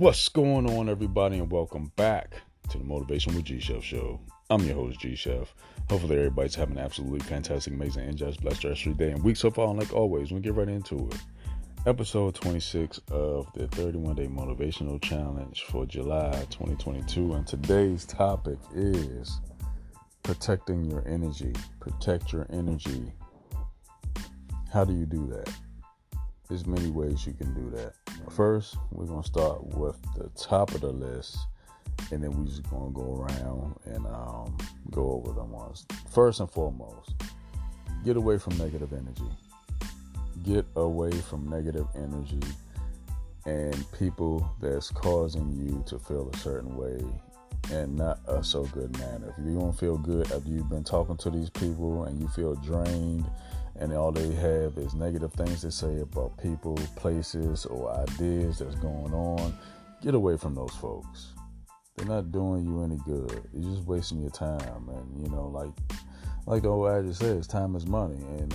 What's going on, everybody, and welcome back to the Motivation with G-Chef show. I'm your host, G-Chef. Hopefully everybody's having an absolutely fantastic, amazing, energized, blessed, stress-free day and week so far. And like always, we get right into it. Episode 26 of the 31-Day Motivational Challenge for July 2022. And today's topic is protecting your energy. Protect your energy. How do you do that? There's many ways you can do that. First, we're going to start with the top of the list, and then we're just going to go around and go over them ones. First and foremost, get away from negative energy. Get away from negative energy and people that's causing you to feel a certain way and not a so good manner. If you don't feel good after you've been talking to these people and you feel drained, and all they have is negative things to say about people, places, or ideas that's going on, get away from those folks. They're not doing you any good. You're just wasting your time. And, you know, like the old adage says, time is money. And,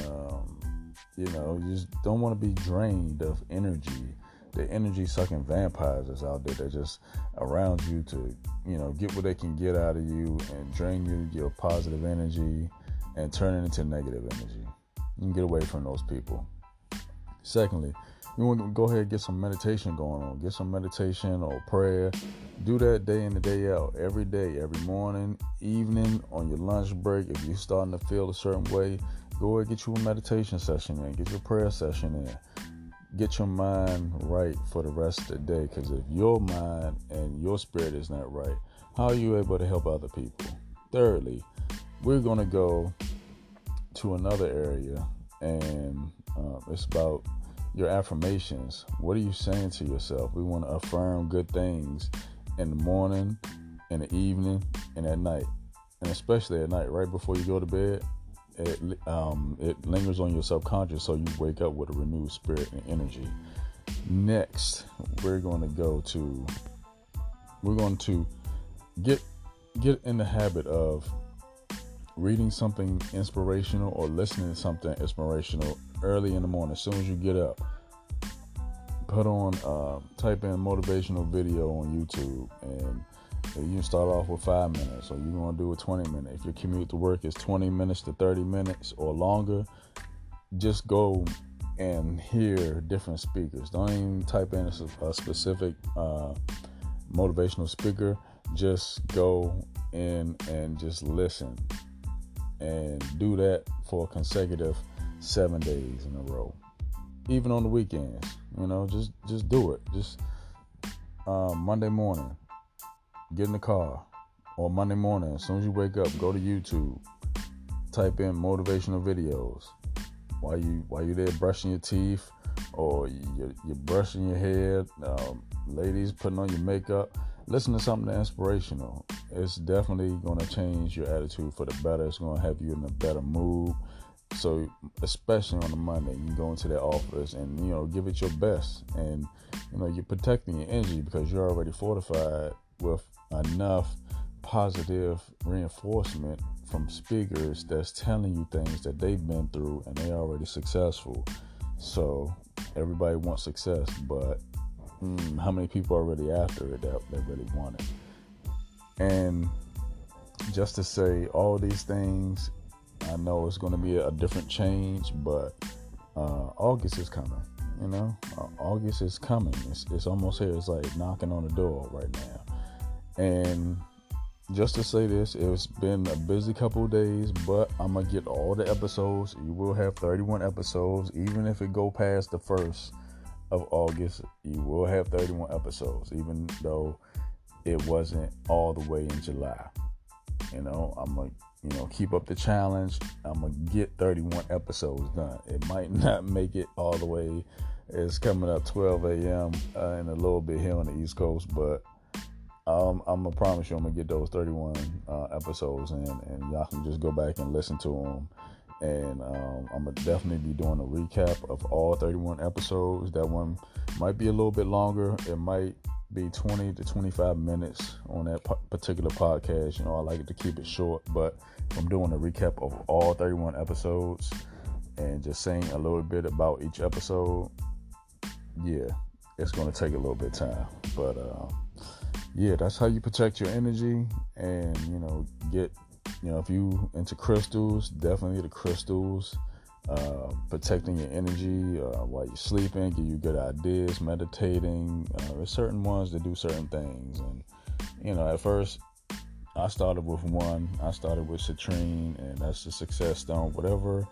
you know, you just don't want to be drained of energy. The energy-sucking vampires that's out there that just around you to, you know, get what they can get out of you and drain you, your positive energy, and turn it into negative energy. You can get away from those people. Secondly, you want to go ahead and get some meditation going on. Get some meditation or prayer. Do that day in and day out. Every day, every morning, evening, on your lunch break. If you're starting to feel a certain way, go ahead and get you a meditation session in. Get your prayer session in. Get your mind right for the rest of the day. Because if your mind and your spirit is not right, how are you able to help other people? Thirdly, we're going to go to another area, and it's about your affirmations. What are you saying to yourself? We want to affirm good things in the morning, in the evening, and at night, and especially at night, right before you go to bed. It lingers on your subconscious, so you wake up with a renewed spirit and energy. Next, we're going to get in the habit of reading something inspirational or listening to something inspirational early in the morning. As soon as you get up, put on, type in motivational video on YouTube, and you start off with 5 minutes, or you're going to do a 20 minute. If your commute to work is 20 minutes to 30 minutes or longer, just go and hear different speakers. Don't even type in a specific motivational speaker. Just go in and just listen. And do that for a consecutive 7 days in a row, even on the weekends. You know, just do it. Just Monday morning, get in the car, or Monday morning as soon as you wake up, go to YouTube, type in motivational videos. While you there brushing your teeth, or you're brushing your hair, ladies putting on your makeup, listen to something inspirational. It's definitely going to change your attitude for the better. It's going to have you in a better mood. So, especially on a Monday, you go into that office and, you know, give it your best. And, you know, you're protecting your energy because you're already fortified with enough positive reinforcement from speakers that's telling you things that they've been through and they're already successful. So, everybody wants success, but how many people are really after it that really want it? And just to say all these things, I know it's going to be a different change, but August is coming, you know? August is coming. It's almost here. It's like knocking on the door right now. And just to say this, it's been a busy couple of days, but I'm going to get all the episodes. You will have 31 episodes, even if it go past the 1st of August. You will have 31 episodes, even though it wasn't all the way in July. You know, I'm going to, you know, keep up the challenge. I'm going to get 31 episodes done. It might not make it all the way. It's coming up 12 a.m. In a little bit here on the East Coast. But I'm going to promise you I'm going to get those 31 episodes in. And y'all can just go back and listen to them. And I'm going to definitely be doing a recap of all 31 episodes. That one might be a little bit longer. It might be 20 to 25 minutes on that particular podcast. You know, I like to keep it short, but I'm doing a recap of all 31 episodes and just saying a little bit about each episode. Yeah, it's going to take a little bit of time. But yeah, that's how you protect your energy. And, you know, get, you know, if you into crystals, definitely the crystals. Protecting your energy while you're sleeping, give you good ideas, meditating. There's certain ones that do certain things. And, you know, at first, I started with one. I started with citrine, and that's the success stone. Whatever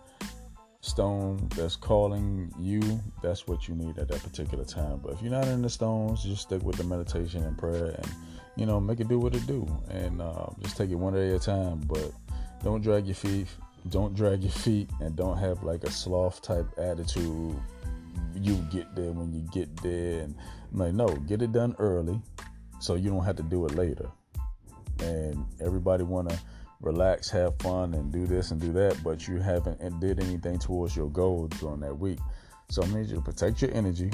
stone that's calling you, that's what you need at that particular time. But if you're not in the stones, just stick with the meditation and prayer, and, you know, make it do what it do. And just take it one day at a time. But don't drag your feet. Don't drag your feet, and don't have like a sloth type attitude. You get there when you get there. And I'm like, no, get it done early so you don't have to do it later. And everybody want to relax, have fun, and do this and do that, but you haven't did anything towards your goal during that week. So I need you to protect your energy,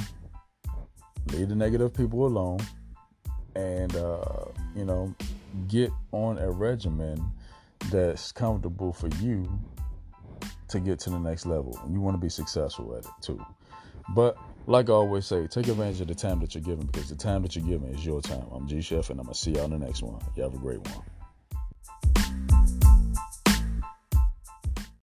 leave the negative people alone, and you know, get on a regimen that's comfortable for you to get to the next level. And you want to be successful at it too. But like I always say, take advantage of the time that you're given, because the time that you're given is your time. I'm G-Chef, and I'm going to see y'all in the next one. Y'all have a great one.